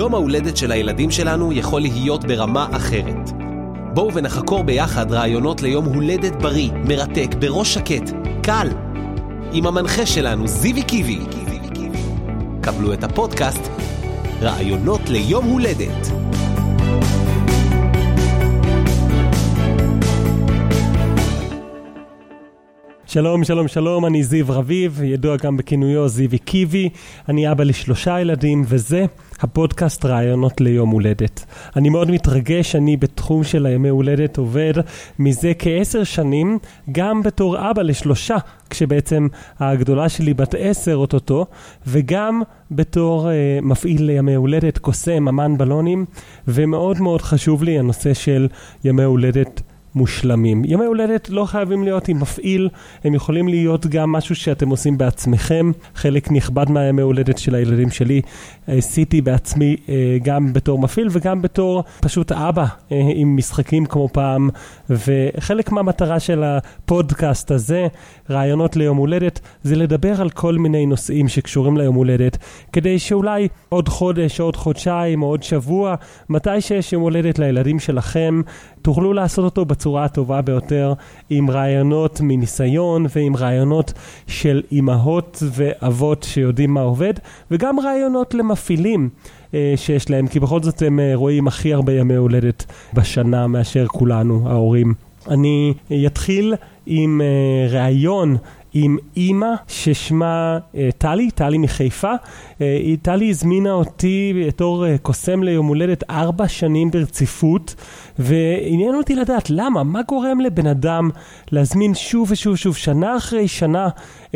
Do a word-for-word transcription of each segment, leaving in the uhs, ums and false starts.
יום ההולדת של הילדים שלנו יכול להיות ברמה אחרת. בואו ונחקור ביחד רעיונות ליום הולדת בריא, מרתק, בראש שקט, קל. עם המנחה שלנו, זיוי קיבי. קבלו את הפודקאסט, רעיונות ליום הולדת. שלום, שלום, שלום, אני זיו רביב, ידוע גם בכינויו זיוי קיבי, אני אבא לשלושה ילדים, וזה הפודקאסט רעיונות ליום הולדת. אני מאוד מתרגש, אני בתחום של הימי הולדת עובד מזה כעשר שנים, גם בתור אבא לשלושה, כשבעצם הגדולה שלי בת עשר אוטוטו, וגם בתור אה, מפעיל לימי הולדת, קוסם, אמן בלונים, ומאוד מאוד חשוב לי הנושא של ימי הולדת מושלמים. ימי הולדת לא חייבים להיות עם מפעיל, הם יכולים להיות גם משהו שאתם עושים בעצמכם. חלק נכבד מהימי הולדת של הילדים שלי עשיתי בעצמי, גם בתור מפעיל וגם בתור פשוט אבא, עם משחקים כמו פעם. וחלק מהמטרה של הפודקאסט הזה, רעיונות ליום הולדת, זה לדבר על כל מיני נושאים שקשורים ליום הולדת, כדי שאולי עוד חודש, עוד חודשיים, עוד שבוע, מתי שיש יום הולדת לילדים שלכם, תוכלו לעשות אותו בצורה הטובה ביותר, עם רעיונות מניסיון ועם רעיונות של אמהות ואבות שיודעים מה עובד, וגם רעיונות למפעילים אה, שיש להם, כי בכל זאת הם אה, רואים הכי הרבה ימי הולדת בשנה מאשר כולנו, ההורים. אני אתחיל עם אה, רעיון עם אימא ששמה טלי, טלי מחיפה. טלי הזמינה אותי בתור קוסם ליום הולדת ארבע שנים ברציפות, ועניין אותי לדעת למה, מה גורם לבן אדם להזמין שוב ושוב שוב, שנה אחרי שנה,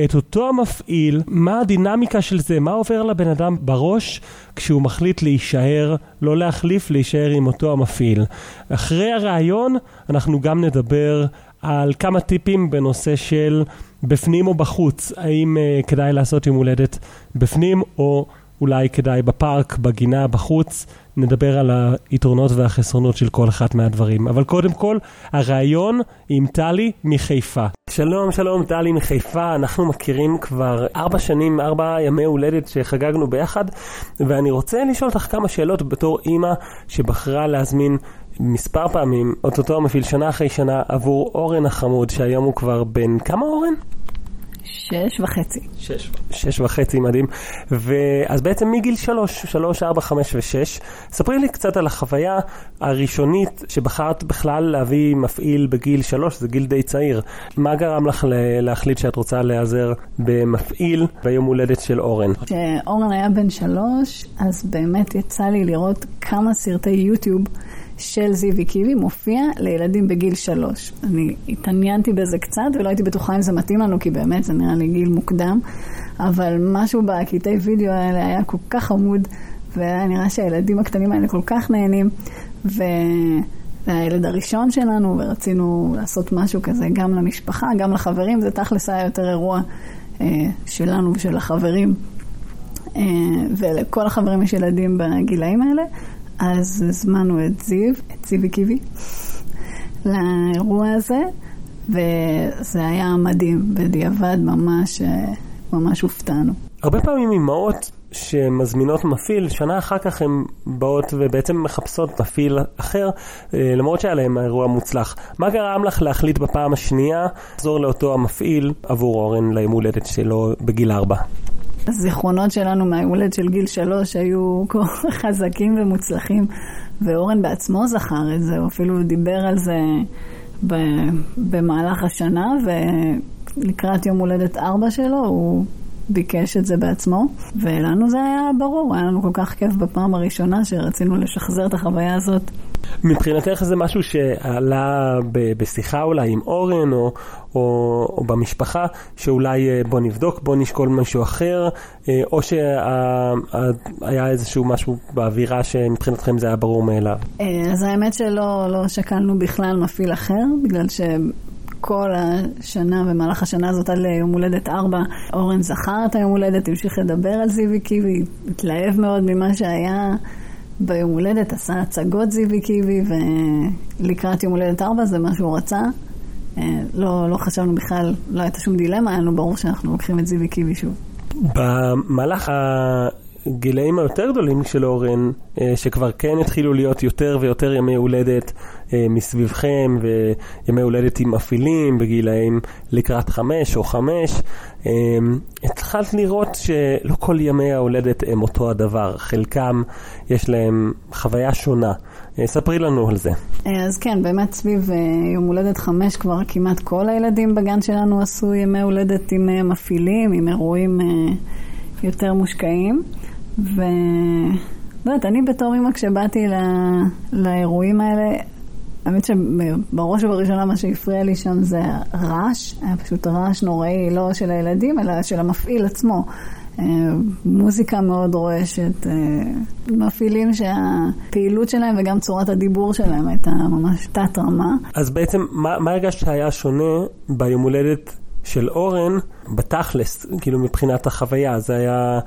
את אותו המפעיל, מה הדינמיקה של זה, מה עובר לבן אדם בראש כשהוא מחליט להישאר, לא להחליף, להישאר עם אותו המפעיל. אחרי הרעיון אנחנו גם נדבר על כמה טיפים בנושא של בפנים או בחוץ, האם uh, כדאי לעשות יום הולדת בפנים או אולי כדאי בפארק, בגינה, בחוץ. נדבר על היתרונות והחסרונות של כל אחת מהדברים. אבל קודם כל, הרעיון עם טלי מחיפה. שלום, שלום, טלי מחיפה. אנחנו מכירים כבר ארבע שנים, ארבע ימי הולדת שחגגנו ביחד, ואני רוצה לשאול אותך כמה שאלות בתור אימא שבחרה להזמין מספר פעמים, אותו מפעיל שנה אחרי שנה, עבור אורן החמוד, שהיום הוא כבר בן כמה אורן? שש וחצי. שש, שש וחצי, מדהים. ואז בעצם מגיל שלוש, שלוש, ארבע, חמש ושש. ספרי לי קצת על החוויה הראשונית שבחרת בכלל להביא מפעיל בגיל שלוש, זה גיל די צעיר. מה גרם לך להחליט שאת רוצה להיעזר במפעיל ביום הולדת של אורן? כשאורן היה בן שלוש, אז באמת יצא לי לראות כמה סרטי יוטיוב של זיוי קיבי מופיע לילדים בגיל שלוש. אני התעניינתי בזה קצת ולא הייתי בטוחה אם זה מתאים לנו, כי באמת זה נראה לי גיל מוקדם, אבל משהו בהקטעי וידאו האלה היה כל כך עמוד, והיה נראה שהילדים הקטנים האלה כל כך נהנים, והילד הראשון שלנו, ורצינו לעשות משהו כזה גם למשפחה, גם לחברים. זה תכלס היה יותר אירוע שלנו ושל החברים, ולכל החברים יש ילדים בגילאים האלה. אז הזמנו את זיו, את זיוי קיבי, לאירוע הזה, וזה היה מדהים, בדיעבד ממש, ממש הופתענו. הרבה פעמים אימהות שמזמינות מפעיל, שנה אחר כך הן באות ובעצם מחפשות מפעיל אחר, למרות שהיה להם האירוע מוצלח. מה גרם לך להחליט בפעם השנייה, לחזור לאותו המפעיל עבור אורן ליום הולדת שלו בגיל ארבע? הזיכרונות שלנו מההולדת של גיל שלוש היו כל חזקים ומוצלחים, ואורן בעצמו זכר את זה, הוא אפילו דיבר על זה במהלך השנה, ולקראת יום הולדת ארבע שלו הוא ביקש את זה בעצמו, ולנו זה היה ברור, היה לנו כל כך כיף בפעם הראשונה שרצינו לשחזר את החוויה הזאת. מבחינתך זה משהו שעלה בשיחה אולי עם אורן או, או, או במשפחה, שאולי בוא נבדוק, בוא נשקול משהו אחר, או שהיה איזשהו משהו באווירה שמבחינתכם זה היה ברור מאליו? אז האמת שלא לא שקלנו בכלל מפעיל אחר, בגלל ש... כל השנה ומהלך השנה הזאת עד ליום הולדת ארבע, אורן זכר את היום הולדת, המשיך לדבר על זיוי קיבי, התלהב מאוד ממה שהיה ביום הולדת, עשה הצגות זיוי קיבי, ולקראת יום הולדת ארבע זה מה שהוא רצה. לא, לא חשבנו בכלל, לא הייתה שום דילמה, היה לנו ברור שאנחנו לוקחים את זיוי קיבי שוב. במהלך ה... הגילאים היותר גדולים של אורן, שכבר כן התחילו להיות יותר ויותר ימי הולדת מסביבכם, וימי הולדת עם אפילים בגילאים לקראת חמש או חמש, התחלת לראות שלא כל ימי ההולדת הם אותו הדבר, חלקם יש להם חוויה שונה. ספרי לנו על זה. אז כן, באמת סביב יום הולדת חמש כבר כמעט כל הילדים בגן שלנו עשו ימי הולדת עם מפעילים, עם אירועים יותר מושקעים. ובאת, אני בתור אמא כשבאתי לא... לאירועים האלה, האמת שבראש ובראשונה מה שהפריע לי שם זה רעש, היה פשוט רעש נוראי, לא של הילדים אלא של המפעיל עצמו. מוזיקה מאוד רועשת, מפעילים שהפעילות שלהם וגם צורת הדיבור שלהם הייתה ממש תת רמה. אז בעצם מה, מה הרגש שהיה שונה ביום הולדת של אורן בתכלס, כאילו מבחינת החוויה, זה היה,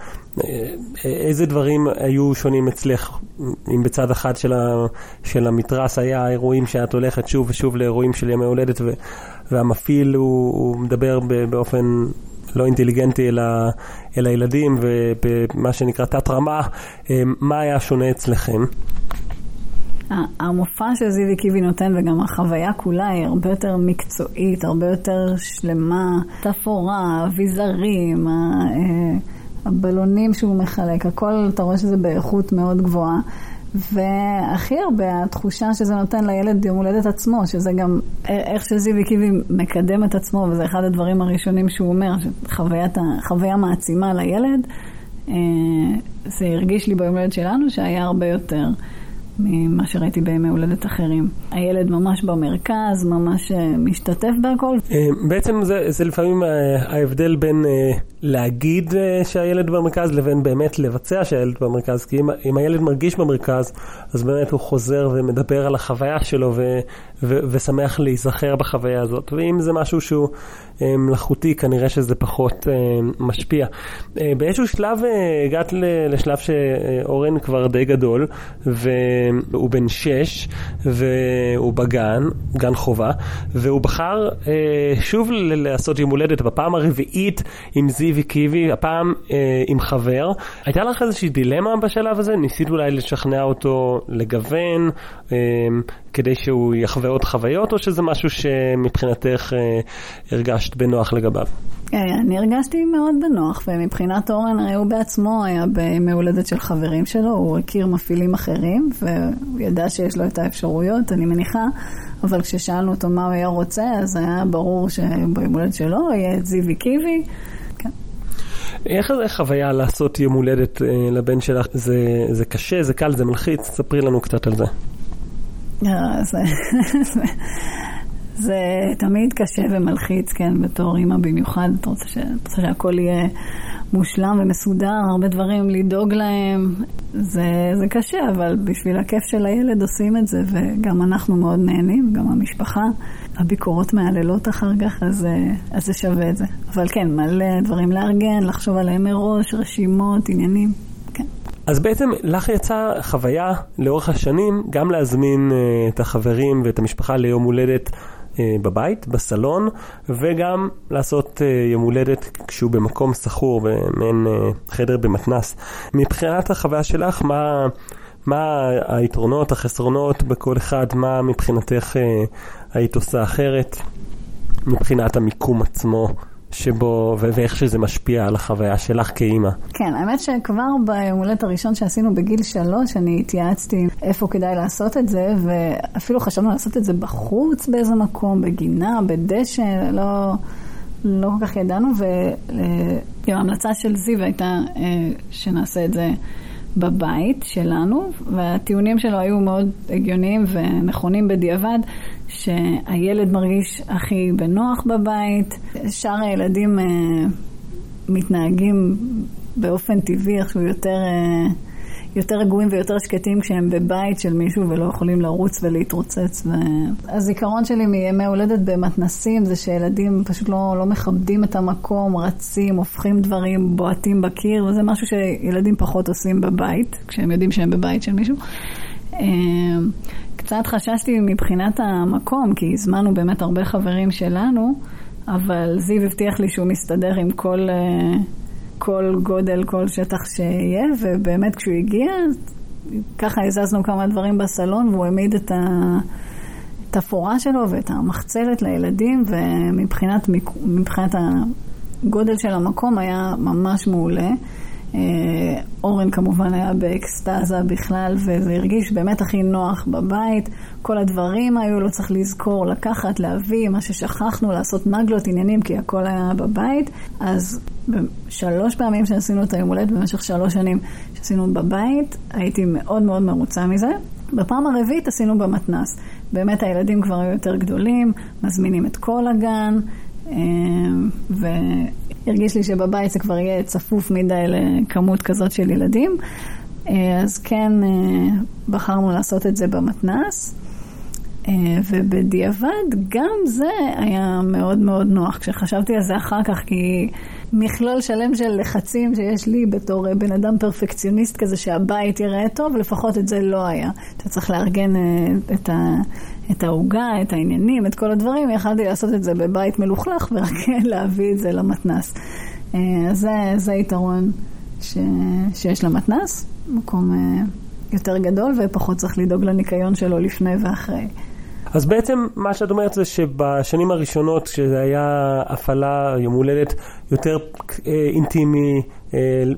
איזה דברים היו שונים אצלך, אם בצד אחד של, ה, של המתרס היה אירועים שאת הולכת שוב ושוב לאירועים של ימי הולדת, ו, והמפעיל הוא, הוא מדבר באופן לא אינטליגנטי אל, ה, אל הילדים, ובמה שנקרא תת רמה, מה היה שונה אצלכם? המופע שזיוי קיבי נותן וגם החוויה כולה היא הרבה יותר מקצועית, הרבה יותר שלמה, תפורה, אביזרים, הבלונים שהוא מחלק, הכל, אתה רואה שזה באיכות מאוד גבוהה. והכי הרבה התחושה שזה נותן לילד יום הולדת עצמו, שזה גם איך שזיוי קיבי מקדם את עצמו, וזה אחד הדברים הראשונים שהוא אומר, שחוויה מעצימה לילד, זה הרגיש לי ביום הולדת שלנו שהיה הרבה יותר ממה שראיתי בימי הולדת אחרים. הילד ממש במרכז, ממש משתתף בהכל. בעצם זה, זה לפעמים ההבדל בין להגיד שהילד במרכז לבין באמת לבצע שהילד במרכז, כי אם, אם הילד מרגיש במרכז, אז באמת הוא חוזר ומדבר על החוויה שלו ו, ו, ושמח להיזכר בחוויה הזאת. ואם זה משהו שהוא מלאכותי, כנראה שזה פחות משפיע. באיזשהו שלב הגעת לשלב שאורן כבר די גדול, ו הוא בן שש, והוא בגן, גן חובה, והוא בחר שוב לעשות יום הולדת בפעם הרביעית עם זיוי קיבי, הפעם עם חבר. הייתה לך איזושהי דילמה בשלב הזה? ניסית אולי לשכנע אותו לגוון, כדי שהוא יחווה עוד חוויות, או שזה משהו שמבחינתך הרגשת בנוח לגביו? אני הרגשתי מאוד בנוח, ומבחינת אורן הוא בעצמו היה במהולדת של חברים שלו, הוא הכיר מפעילים אחרים, והוא ידע שיש לו את האפשרויות, אני מניחה, אבל כששאלנו אותו מה הוא היה רוצה, אז היה ברור שבמהולדת שלו היה את זיוי קיבי. איך זה חוויה לעשות יום הולדת לבן שלך? זה, זה קשה, זה קל, זה מלחיץ, ספרי לנו קצת על זה. זה... זה תמיד קשה ומלחיץ, כן, בתור אמא במיוחד, אתה רוצה, ש... רוצה שהכל יהיה מושלם ומסודר, הרבה דברים לדאוג להם, זה, זה קשה, אבל בשביל הכיף של הילד עושים את זה, וגם אנחנו מאוד נהנים, גם המשפחה, הביקורות מעללות אחר כך, אז, אז זה שווה את זה. אבל כן, מלא דברים לארגן, לחשוב עליהם מראש, רשימות, עניינים. אז בעצם לך יצא חוויה לאורך השנים גם להזמין את החברים ואת המשפחה ליום הולדת בבית, בסלון, וגם לעשות יום הולדת כשהוא במקום סחור, במעין חדר במתנס. מבחינת החוויה שלך, מה, מה היתרונות, החסרונות בכל אחד, מה מבחינתך היית עושה אחרת, מבחינת המיקום עצמו? שבו, ואיך שזה משפיע על החוויה שלך כאימא. כן, האמת שכבר ביום הולדת הראשון שעשינו בגיל שלוש, אני התייעצתי איפה כדאי לעשות את זה, ואפילו חשבנו לעשות את זה בחוץ, באיזה מקום, בגינה, בדשא, לא, לא כל כך ידענו, וההמלצה של זיו הייתה שנעשה את זה בבית שלנו, והטיעונים שלו היו מאוד הגיוניים ונכונים בדיעבד, שהילד מרגיש הכי בנוח בבית, שאר הילדים אה, מתנהגים באופן טבעי, עכשיו יותר, אה, יותר רגועים ויותר שקטים כשהם בבית של מישהו ולא יכולים לרוץ ולהתרוצץ. ו... הזיכרון שלי מימי הולדת במתנסים זה שילדים פשוט לא, לא מכבדים את המקום, רצים, הופכים דברים, בועטים בקיר, וזה משהו שילדים פחות עושים בבית, כשהם יודעים שהם בבית של מישהו. אה... קצת חששתי מבחינת המקום, כי הזמנו באמת הרבה חברים שלנו, אבל זיו הבטיח לי שהוא מסתדר עם כל, כל גודל, כל שטח שיהיה, ובאמת כשהוא הגיע, ככה הזזנו כמה דברים בסלון, והוא העמיד את התפורה שלו ואת המחצלת לילדים, ומבחינת מבחינת הגודל של המקום היה ממש מעולה. אורן כמובן היה באקסטאזה בכלל, וזה הרגיש באמת הכי נוח בבית. כל הדברים היו, לא צריך לזכור, לקחת, להביא מה ששכחנו, לעשות מגלות, עניינים, כי הכל היה בבית. אז שלוש פעמים שעשינו את היום הולדת במשך שלוש שנים שעשינו בבית, הייתי מאוד מאוד מרוצה מזה. בפעם הרביעית עשינו במתנס, באמת הילדים כבר היו יותר גדולים, מזמינים את כל הגן, ו... הרגיש לי שבבית זה כבר יהיה צפוף מדי לכמות כזאת של ילדים. אז כן, בחרנו לעשות את זה במתנס. ובדיעבד, גם זה היה מאוד מאוד נוח. כשחשבתי על זה אחר כך, כי מכלול שלם של לחצים שיש לי בתור בן אדם פרפקציוניסט כזה, שהבית יראה טוב, לפחות את זה לא היה. אתה צריך לארגן את ה... את ההוגה, את העניינים, את כל הדברים. יכלתי לעשות את זה בבית מלוכלך ורק להביא את זה למתנס. זה, זה יתרון ש, שיש למתנס, מקום יותר גדול ופחות צריך לדאוג לניקיון שלו לפני ואחרי. אז בעצם מה שאת אומרת זה שבשנים הראשונות, כשזה היה הפעלה, יום הולדת, יותר אינטימי,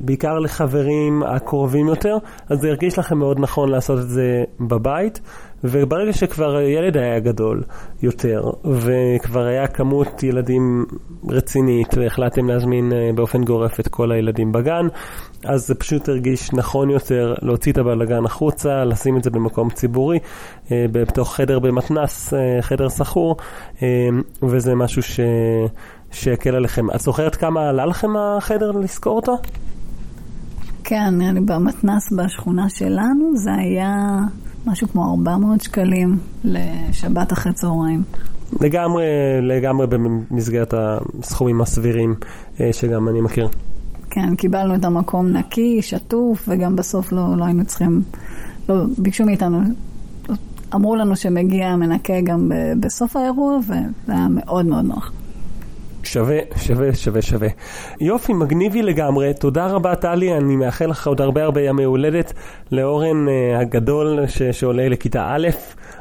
בעיקר לחברים הקרובים יותר, אז זה הרגיש לכם מאוד נכון לעשות את זה בבית, וברגע שכבר ילד היה גדול יותר, וכבר היה כמות ילדים רצינית, והחלטתם להזמין באופן גורף את כל הילדים בגן, אז זה פשוט הרגיש נכון יותר להוציא את הבלגן החוצה, לשים את זה במקום ציבורי, בתוך חדר במתנס, חדר סחור, וזה משהו ש... שיקל עליכם. את זוכרת כמה עלה לכם החדר לזכור אותו? כן, אני במתנס בשכונה שלנו, זה היה משהו כמו ארבע מאות שקלים לשבת אחרי צהריים. לגמרי, לגמרי במסגרת הסכומים הסבירים שגם אני מכיר. כן, קיבלנו את המקום נקי, שטוף, וגם בסוף לא, לא היינו צריכים, לא, ביקשו מאיתנו, אמרו לנו שמגיע מנקה גם בסוף האירוע, וזה היה מאוד מאוד נוח. שווה, שווה, שווה, שווה. יופי, מגניבי לגמרי. תודה רבה, טלי. אני מאחל לך עוד הרבה הרבה ימי הולדת. לאורן uh, הגדול ש- שעולה לכיתה א',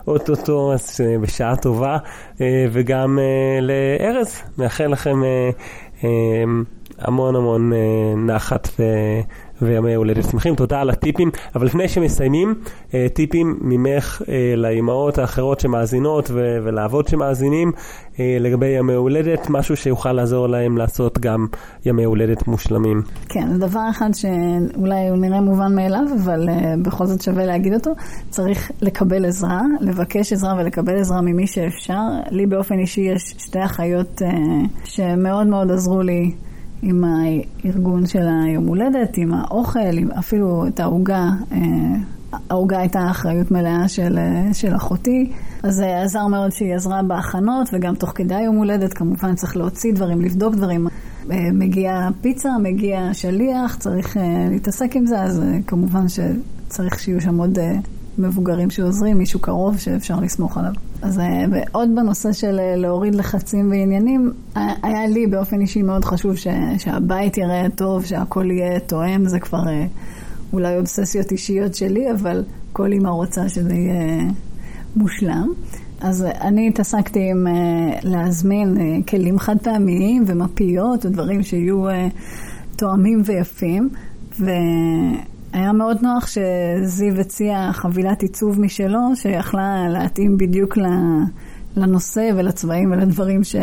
אוטוטו, אז uh, בשעה טובה. Uh, וגם uh, לארז, מאחל לכם uh, um, המון המון uh, נחת ו... וימי הולדת שמחים. תודה על הטיפים, אבל לפני שמסיימים, טיפים ממך לאימהות האחרות שמאזינות ולאבות שמאזינים לגבי ימי הולדת, משהו שיוכל לעזור להם לעשות גם ימי הולדת מושלמים. כן, דבר אחד שאולי הוא נראה מובן מאליו, אבל בכל זאת שווה להגיד אותו, צריך לקבל עזרה, לבקש עזרה ולקבל עזרה ממי שאפשר. לי באופן אישי יש שתי אחיות שמאוד מאוד עזרו לי עם הארגון של היום הולדת, עם האוכל, עם אפילו את ההוגה. ההוגה הייתה אחריות מלאה של, של אחותי, אז זה עזר מאוד שהיא עזרה בהכנות, וגם תוך כדי היום הולדת כמובן צריך להוציא דברים, לבדוק דברים. מגיע פיצה, מגיע שליח, צריך להתעסק עם זה, אז כמובן שצריך שיהיו שם עוד מבוגרים שעוזרים, מישהו קרוב שאפשר לסמוך עליו. אז עוד בנושא של להוריד לחצים ועניינים, היה לי באופן אישי מאוד חשוב ש, שהבית יראה טוב, שהכל יהיה תואם. זה כבר אולי אובססיות אישיות שלי, אבל כל אימא רוצה שזה יהיה מושלם. אז אני התעסקתי עם להזמין כלים חד פעמיים ומפיות ודברים שיהיו תואמים ויפים, ו... היה מאוד נוח שזיו הציע חבילת עיצוב משלו, שיכלה להתאים בדיוק לנושא ולצבעים ולדברים ש...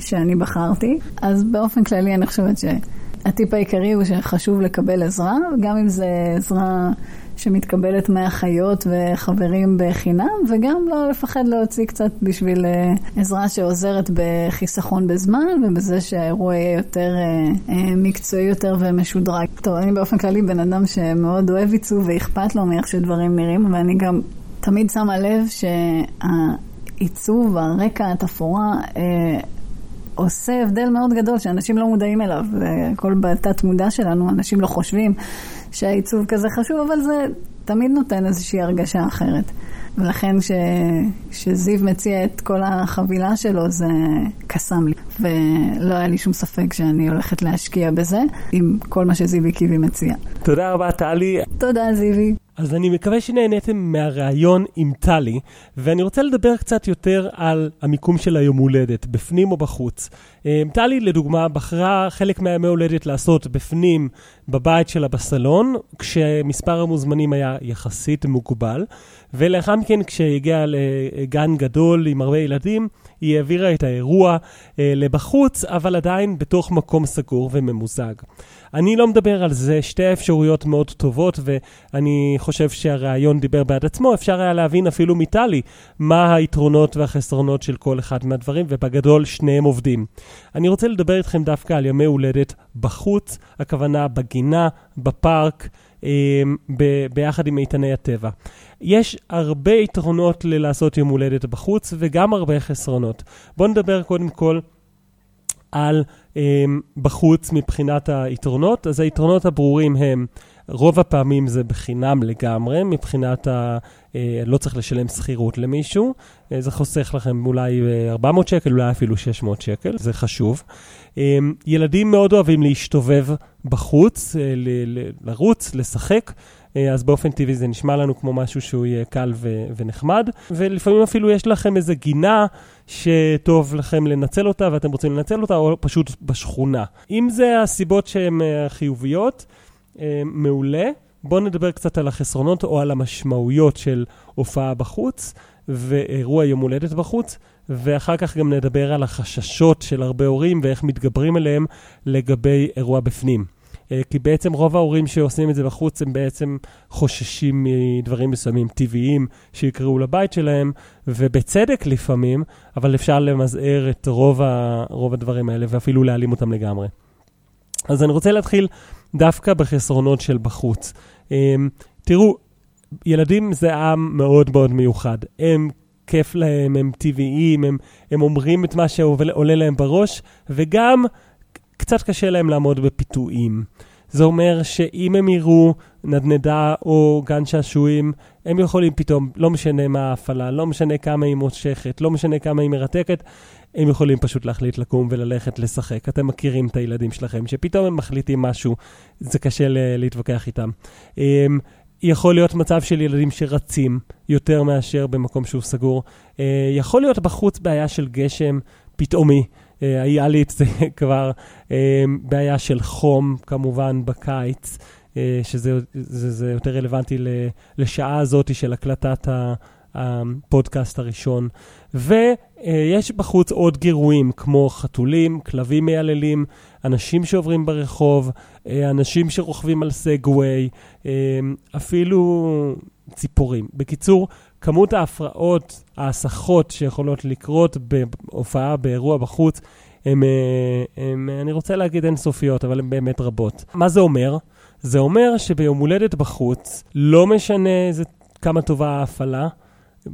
שאני בחרתי. אז באופן כללי אני חושבת שהטיפ העיקרי הוא שחשוב לקבל עזרה, גם אם זה עזרה שמתקבלת מהחיות וחברים בחינם, וגם לא לפחד להוציא קצת בשביל עזרה שעוזרת בחיסכון בזמן, ובזה שהאירוע יהיה יותר מקצועי יותר ומשודרג. טוב, אני באופן כללי בן אדם שמאוד אוהב עיצוב ואכפת לו מאיך שדברים נראים, ואני גם תמיד שמה לב שהעיצוב, הרקע, התפורה, עושה הבדל מאוד גדול שאנשים לא מודעים אליו. כל בתת מודע שלנו אנשים לא חושבים שהעיצוב כזה חשוב, אבל זה תמיד נותן איזושהי הרגשה אחרת. ולכן שזיו מציע את כל החבילה שלו זה קסם לי, ולא היה לי שום ספק שאני הולכת להשקיע בזה עם כל מה שזיוי קיבי מציע. תודה רבה טלי. תודה זיוי. אז אני מקווה שנהניתם מהרעיון עם טלי, ואני רוצה לדבר קצת יותר על המיקום של היום הולדת, בפנים או בחוץ. טלי, לדוגמה, בחרה חלק מהימי הולדת לעשות בפנים, בבית שלה בסלון, כשמספר המוזמנים היה יחסית מוגבל, ולאחר מכן כשהגיעה לגן גדול עם הרבה ילדים, היא העבירה את האירוע לבחוץ, אבל עדיין בתוך מקום סגור וממוזג. אני לא מדבר על זה, שתי אפשרויות מאוד טובות, ואני חושב שהרעיון דיבר בעד עצמו, אפשר היה להבין אפילו מטלי מה היתרונות והחסרונות של כל אחד מהדברים, ובגדול שניהם עובדים. אני רוצה לדבר איתכם דווקא על ימי הולדת בחוץ, הכוונה בגינה, בפארק, ב- ביחד עם איתני הטבע. יש הרבה יתרונות ללעשות יום הולדת בחוץ, וגם הרבה חסרונות. בואו נדבר קודם כל על בחוץ מבחינת היתרונות. אז היתרונות הברורים הם, רוב הפעמים זה בחינם לגמרי, מבחינת ה... לא צריך לשלם שכירות למישהו, זה חוסך לכם אולי ארבע מאות שקל, אולי אפילו שש מאות שקל, זה חשוב. ילדים מאוד אוהבים להשתובב בחוץ, לרוץ, לשחק, אז באופן טבעי זה נשמע לנו כמו משהו שהוא יהיה קל ו- ונחמד, ולפעמים אפילו יש לכם איזה גינה שטוב לכם לנצל אותה, ואתם רוצים לנצל אותה, או פשוט בשכונה. אם זה הסיבות שהן חיוביות, מעולה. בואו נדבר קצת על החסרונות או על המשמעויות של הופעה בחוץ ואירוע יום הולדת בחוץ, ואחר כך גם נדבר על החששות של הרבה הורים ואיך מתגברים אליהם לגבי אירוע בפנים. כי בעצם רוב ההורים שעושים את זה בחוץ הם בעצם חוששים מדברים מסוימים טבעיים שיקראו לבית שלהם, ובצדק לפעמים, אבל אפשר למזער את רוב, ה... רוב הדברים האלה ואפילו להעלים אותם לגמרי. אז אני רוצה להתחיל דווקא בחסרונות של בחוץ. תראו, ילדים זה עם מאוד מאוד מיוחד. הם כיף להם, הם טבעיים, הם, הם אומרים את מה שעולה להם בראש, וגם קצת קשה להם לעמוד בפיתויים. זה אומר שאם הם יראו נדנדה או גן שעשועים, הם יכולים פתאום, לא משנה מה ההפעלה, לא משנה כמה היא מושכת, לא משנה כמה היא מרתקת, הם יכולים פשוט להחליט לקום וללכת לשחק. אתם מכירים את הילדים שלכם, שפתאום הם מחליטים משהו, זה קשה להתווכח איתם. יכול להיות מצב של ילדים שרצים יותר מאשר במקום שהוא סגור. יכול להיות בחוץ בעיה של גשם פתאומי, היה לי את זה כבר, בעיה של חום כמובן בקיץ, שזה זה, זה יותר רלוונטי לשעה הזאת של הקלטת ה... הפודקאסט הראשון, ויש בחוץ עוד גירויים כמו חתולים, כלבים מייללים, אנשים שעוברים ברחוב, אנשים שרוכבים על סגווי, אפילו ציפורים. בקיצור, כמות ההפרעות, ההסחות שיכולות לקרות בהופעה, באירוע בחוץ, הם, הם, אני רוצה להגיד אין סופיות, אבל הן באמת רבות. מה זה אומר? זה אומר שביום הולדת בחוץ, לא משנה כמה טובה ההפעלה,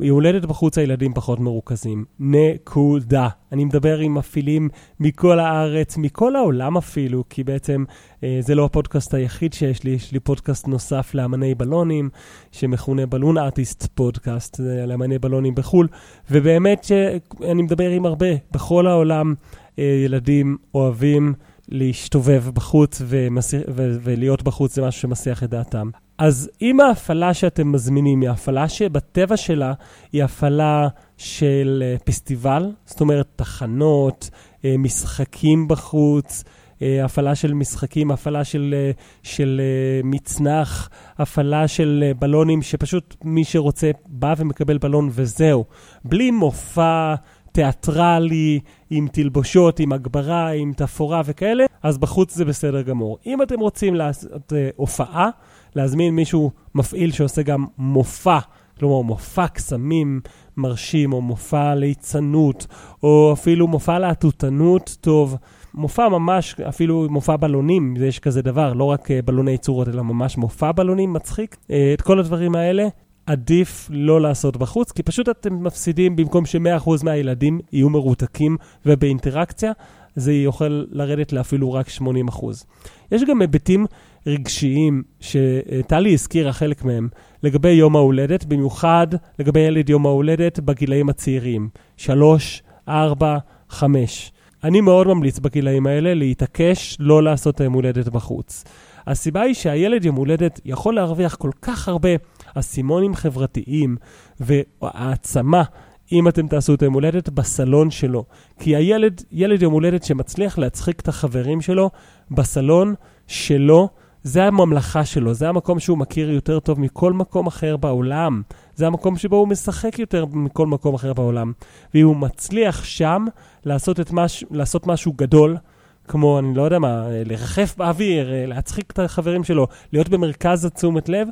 יולדת בחוץ הילדים פחות מרוכזים. נקודה. אני מדבר עם מפעילים מכל הארץ, מכל העולם אפילו, כי בעצם אה, זה לא הפודקאסט היחיד שיש לי, יש לי פודקאסט נוסף לאמני בלונים, שמכונה בלון ארטיסט פודקאסט, אה, לאמני בלונים בחול, ובאמת שאני מדבר עם הרבה, בכל העולם אה, ילדים אוהבים להשתובב בחוץ ומסיח, ו- ולהיות בחוץ זה משהו שמסיח את דעתם. אז אם ההפעלה שאתם מזמינים היא ההפעלה שבטבע שלה היא הפעלה של פסטיבל, זאת אומרת תחנות, משחקים בחוץ, הפעלה של משחקים, הפעלה של, של מצנח, הפעלה של בלונים שפשוט מי שרוצה בא ומקבל בלון וזהו, בלי מופע תיאטרלי, עם תלבושות, עם הגברה, עם תפורה וכאלה, אז בחוץ זה בסדר גמור. אם אתם רוצים לעשות אה, הופעה, להזמין מישהו מפעיל שעושה גם מופע, כלומר מופע קסמים מרשים, או מופע ליצנות, או אפילו מופע לעתותנות טוב, מופע ממש, אפילו מופע בלונים, יש כזה דבר, לא רק אה, בלוני צורות, אלא ממש מופע בלונים מצחיק, אה, את כל הדברים האלה, עדיף לא לעשות בחוץ, כי פשוט אתם מפסידים, במקום ש-מאה אחוז מהילדים יהיו מרותקים ובאינטראקציה, זה יוכל לרדת לאפילו רק שמונים אחוז. יש גם היבטים רגשיים שטלי הזכירה חלק מהם לגבי יום ההולדת, במיוחד לגבי ילד יום ההולדת בגילאים הצעירים, שלוש, ארבע, חמש. אני מאוד ממליץ בגילאים האלה להתעקש לא לעשות יום הולדת בחוץ. הסיבה היא שהילד יום הולדת יכול להרוויח כל כך הרבה אסימונים חברתיים והעצמה, אם אתם תעשו את יום הולדת בסלון שלו. כי הילד, ילד יום הולדת שמצליח להצחיק את החברים שלו בסלון שלו, זה הממלכה שלו, זה המקום שהוא מכיר יותר טוב מכל מקום אחר בעולם. זה המקום שבו הוא משחק יותר מכל מקום אחר בעולם. ואם הוא מצליח שם לעשות, את מש, לעשות משהו גדול, כמו, אני לא יודע מה, לרחף באוויר, להצחיק את החברים שלו, להיות במרכז התשומת לב,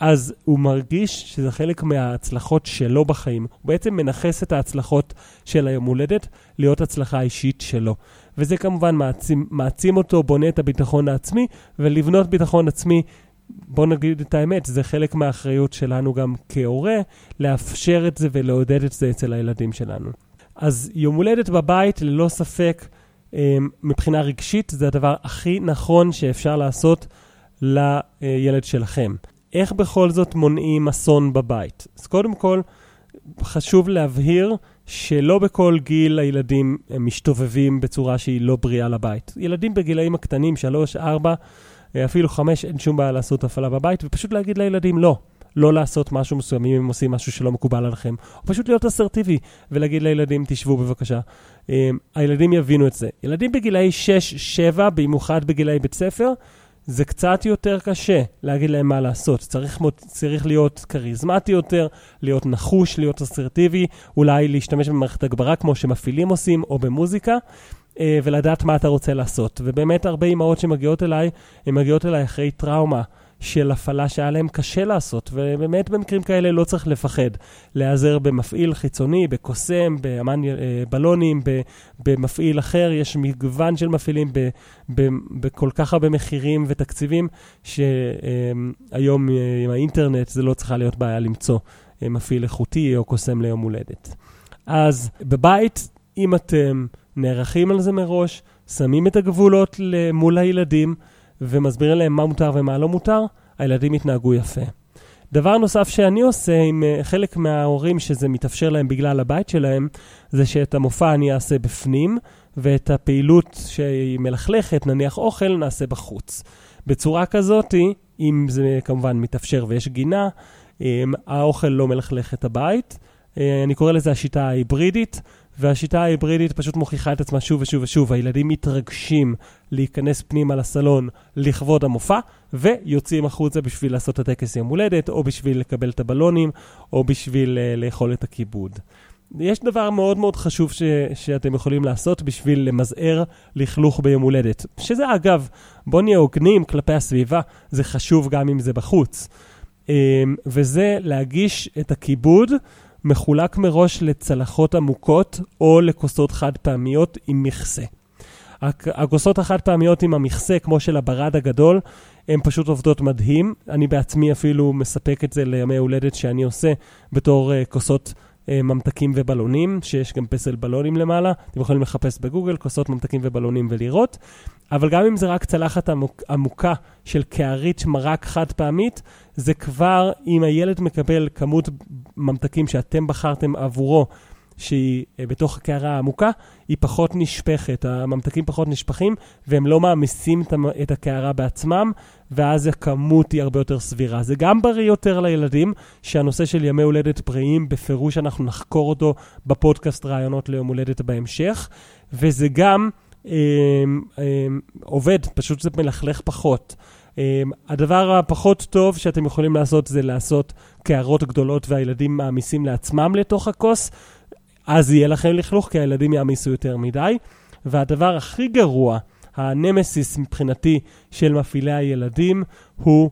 אז הוא מרגיש שזה חלק מההצלחות שלו בחיים. הוא בעצם מנחס את ההצלחות של היום הולדת להיות הצלחה אישית שלו. וזה כמובן מעצים, מעצים אותו, בונה את הביטחון העצמי, ולבנות ביטחון עצמי, בוא נגיד את האמת, זה חלק מהאחריות שלנו גם כהורה, לאפשר את זה ולעודד את זה אצל הילדים שלנו. אז יום הולדת בבית, ללא ספק, מבחינה רגשית, זה הדבר הכי נכון שאפשר לעשות לילד שלכם. איך בכל זאת מונעים אסון בבית? אז קודם כל, חשוב להבהיר שלא בכל גיל הילדים משתובבים בצורה שהיא לא בריאה לבית. ילדים בגילאים הקטנים, שלוש, ארבע, אפילו חמש, אין שום בעיה לעשות הפעלה בבית, ופשוט להגיד לילדים לא. לא לעשות משהו מסוים, אם הם עושים משהו שלא מקובל עליכם. או פשוט להיות אסרטיבי, ולהגיד לילדים, תשבו בבקשה. הילדים יבינו את זה. ילדים בגילאי שש, שבע, במיוחד בגילאי בית ספר, זה קצת יותר קשה להגיד להם מה לעשות. צריך, צריך להיות קריזמטי יותר, להיות נחוש, להיות אסרטיבי, אולי להשתמש במערכת הגברה כמו שמפעילים עושים או במוזיקה, ולדעת מה אתה רוצה לעשות. ובאמת הרבה אמהות שמגיעות אליי, הן מגיעות אליי אחרי טראומה של הפעלה שהיה להם קשה לעשות, ובאמת במקרים כאלה לא צריך לפחד. להיעזר במפעיל חיצוני, בקוסם, באמן בלונים, במפעיל אחר, יש מגוון של מפעילים בכל כך הרבה מחירים ותקציבים, שהיום עם האינטרנט זה לא צריכה להיות בעיה למצוא מפעיל איכותי או קוסם ליום הולדת. אז בבית, אם אתם נערכים על זה מראש, שמים את הגבולות מול הילדים, ומסבירים להם מה מותר ומה לא מותר, הילדים יתנהגו יפה. דבר נוסף שאני עושה עם חלק מההורים שזה מתאפשר להם בגלל הבית שלהם, זה שאת המופע אני אעשה בפנים, ואת הפעילות שהיא מלכלכת, נניח אוכל, נעשה בחוץ. בצורה כזאת, אם זה כמובן מתאפשר ויש גינה, האוכל לא מלכלך את הבית. אני קורא לזה השיטה ההיברידית, והשיטה ההיברידית פשוט מוכיחה את עצמה שוב ושוב ושוב. הילדים מתרגשים להיכנס פנימה לסלון לכבוד המופע, ויוצאים החוצה בשביל לעשות את הטקס יום הולדת, או בשביל לקבל את הבלונים, או בשביל uh, לאכול את הכיבוד. יש דבר מאוד מאוד חשוב ש- שאתם יכולים לעשות בשביל למזער לכלוך ביום הולדת. שזה אגב, בוא נהיה עוגנים כלפי הסביבה, זה חשוב גם אם זה בחוץ. Um, וזה להגיש את הכיבוד, מחולק מראש לצלחות עמוקות או לכוסות חד פעמיות עם מכסה. הכוסות החד פעמיות עם המכסה, כמו של הברד הגדול, הן פשוט עובדות מדהים. אני בעצמי אפילו מספק את זה לימי הולדת שאני עושה בתור uh, כוסות uh, ממתקים ובלונים, שיש גם פסל בלונים למעלה. אתם יכולים לחפש בגוגל, כוסות ממתקים ובלונים ולראות. אבל גם אם זה רק צלחת עמוק, עמוקה של קערית מרק חד פעמית, זה כבר אם הילד מקבל כמות ממתקים שאתם בחרתם עבורו, שהיא בתוך הקערה העמוקה, היא פחות נשפכת, הממתקים פחות נשפכים, והם לא מעמיסים את הקערה בעצמם, ואז הכמות היא הרבה יותר סבירה. זה גם בריא יותר לילדים, שהנושא של ימי הולדת בריאים, בפירוש אנחנו נחקור אותו בפודקאסט רעיונות ליום הולדת בהמשך, וזה גם עובד, פשוט זה מלכלך פחות. הדבר הפחות טוב שאתם יכולים לעשות זה לעשות קערות גדולות והילדים מעמיסים לעצמם לתוך הכוס, אז יהיה לכם לכלוך כי הילדים יעמיסו יותר מדי. והדבר הכי גרוע, הנמסיס מבחינתי של מפעילי הילדים, הוא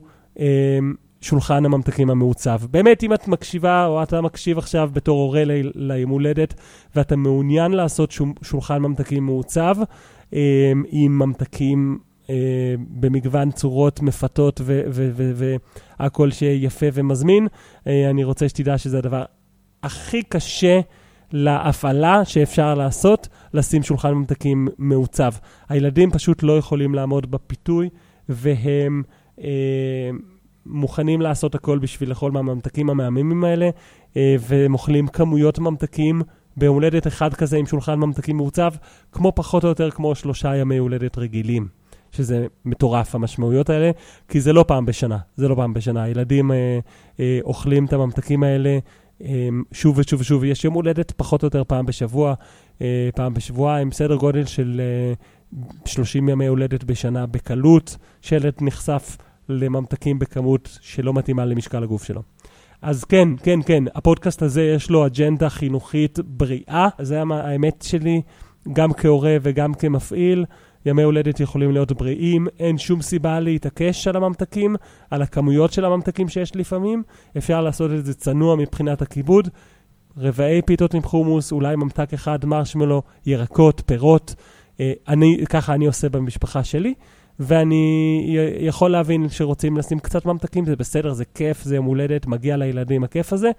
שולחן הממתקים המעוצב. באמת, אם את מקשיבה או אתה מקשיב עכשיו בתור הורה ליום הולדת ואתה מעוניין לעשות שולחן ממתקים מעוצב עם ממתקים במגוון צורות מפתות והכל שיפה ומזמין, אני רוצה שתדע שזה הדבר הכי קשה להפעלה שאפשר לעשות, לשים שולחן ממתקים מעוצב. הילדים פשוט לא יכולים לעמוד בפיתוי והם אה, מוכנים לעשות הכל בשביל לאכול מהממתקים המהממים האלה, אה, ומוכלים כמויות ממתקים בהולדת אחד כזה עם שולחן ממתקים מורצב, כמו פחות או יותר כמו שלושה ימי הולדת רגילים. שזה מטורף המשמעויות האלה, כי זה לא פעם בשנה, זה לא פעם בשנה. הילדים אה, אה, אוכלים את הממתקים האלה אה, שוב ושוב ושוב. יש יום הולדת פחות או יותר פעם בשבוע, אה, פעם בשבוע, עם סדר גודל של אה, שלושים ימי הולדת בשנה בקלות, שילד נחשף לממתקים בכמות שלא מתאימה למשקל הגוף שלו. אז כן, כן, כן, הפודקאסט הזה יש לו אג'נדה חינוכית בריאה, זה האמת שלי, גם כהורה וגם כמפעיל, ימי הולדת יכולים להיות בריאים, אין שום סיבה להתעקש על הממתקים, על הכמויות של הממתקים שיש לפעמים, אפשר לעשות את זה צנוע מבחינת הכיבוד, רבעי פיתות עם חומוס, אולי ממתק אחד, מרשמלו, ירקות, פירות, אני, ככה אני עושה במשפחה שלי, ואני יכול להבין שרוצים לשים קצת ממתקים, זה בסדר, זה כיף, זה יום הולדת, מגיע לילדים הכיף הזה,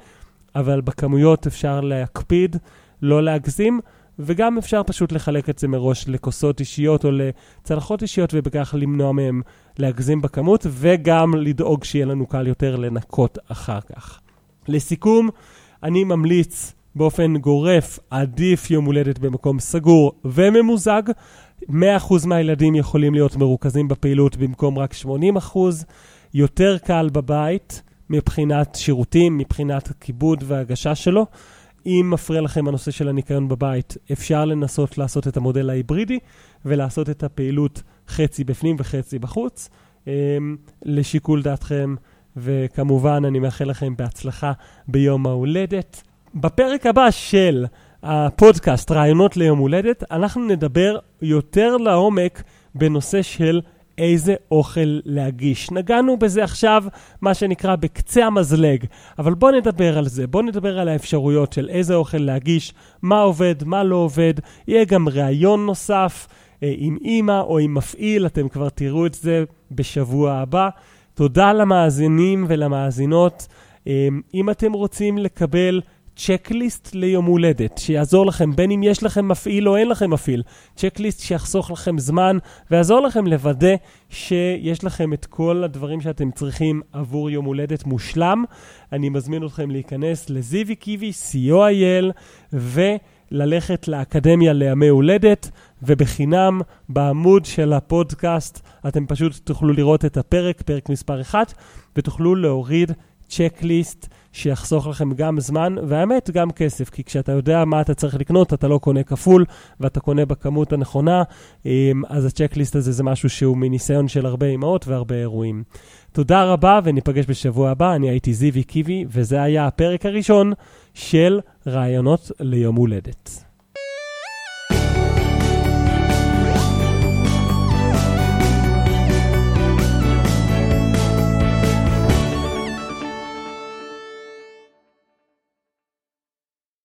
אבל בכמויות אפשר להקפיד, לא להגזים, וגם אפשר פשוט לחלק את זה מראש לכוסות אישיות או לצלחות אישיות, ובכך למנוע מהם להגזים בכמות, וגם לדאוג שיהיה לנו קל יותר לנקות אחר כך. לסיכום, אני ממליץ באופן גורף, עדיף יום הולדת במקום סגור וממוזג, מאה אחוז מהילדים יכולים להיות מרוכזים בפעילות במקום רק שמונים אחוז, יותר קל בבית מבחינת שירותים, מבחינת כיבוד והגשה שלו. אם מפריע לכם הנושא של הניקיון בבית, אפשר לנסות לעשות את המודל ההיברידי, ולעשות את הפעילות חצי בפנים וחצי בחוץ, לשיקול דעתכם, וכמובן אני מאחל לכם בהצלחה ביום ההולדת. בפרק הבא של הפודקאסט רעיונות ליום הולדת, אנחנו נדבר יותר לעומק בנושא של איזה אוכל להגיש. נגענו בזה עכשיו, מה שנקרא בקצה המזלג, אבל בוא נדבר על זה, בוא נדבר על האפשרויות של איזה אוכל להגיש, מה עובד, מה לא עובד, יהיה גם רעיון נוסף אה, עם אמא או עם מפעיל, אתם כבר תראו את זה בשבוע הבא. תודה למאזינים ולמאזינות, אה, אם אתם רוצים לקבל צ'קליסט ליום הולדת, שיעזור לכם בין אם יש לכם מפעיל או אין לכם מפעיל, צ'קליסט שיחסוך לכם זמן ויעזור לכם לוודא שיש לכם את כל הדברים שאתם צריכים עבור יום הולדת מושלם, אני מזמין אתכם להיכנס לזיוי קיווי סי או איי אל וללכת לאקדמיה לימי הולדת, ובחינם בעמוד של הפודקאסט אתם פשוט תוכלו לראות את הפרק, פרק מספר אחת, ותוכלו להוריד צ'קליסט שיחסוך לכם גם זמן, והאמת גם כסף, כי כשאתה יודע מה אתה צריך לקנות, אתה לא קונה כפול, ואתה קונה בכמות הנכונה, אז הצ'קליסט הזה זה משהו שהוא מניסיון של הרבה אמאות והרבה אירועים. תודה רבה, וניפגש בשבוע הבא, אני הייתי זיוי קיבי, וזה היה הפרק הראשון של רעיונות ליום הולדת.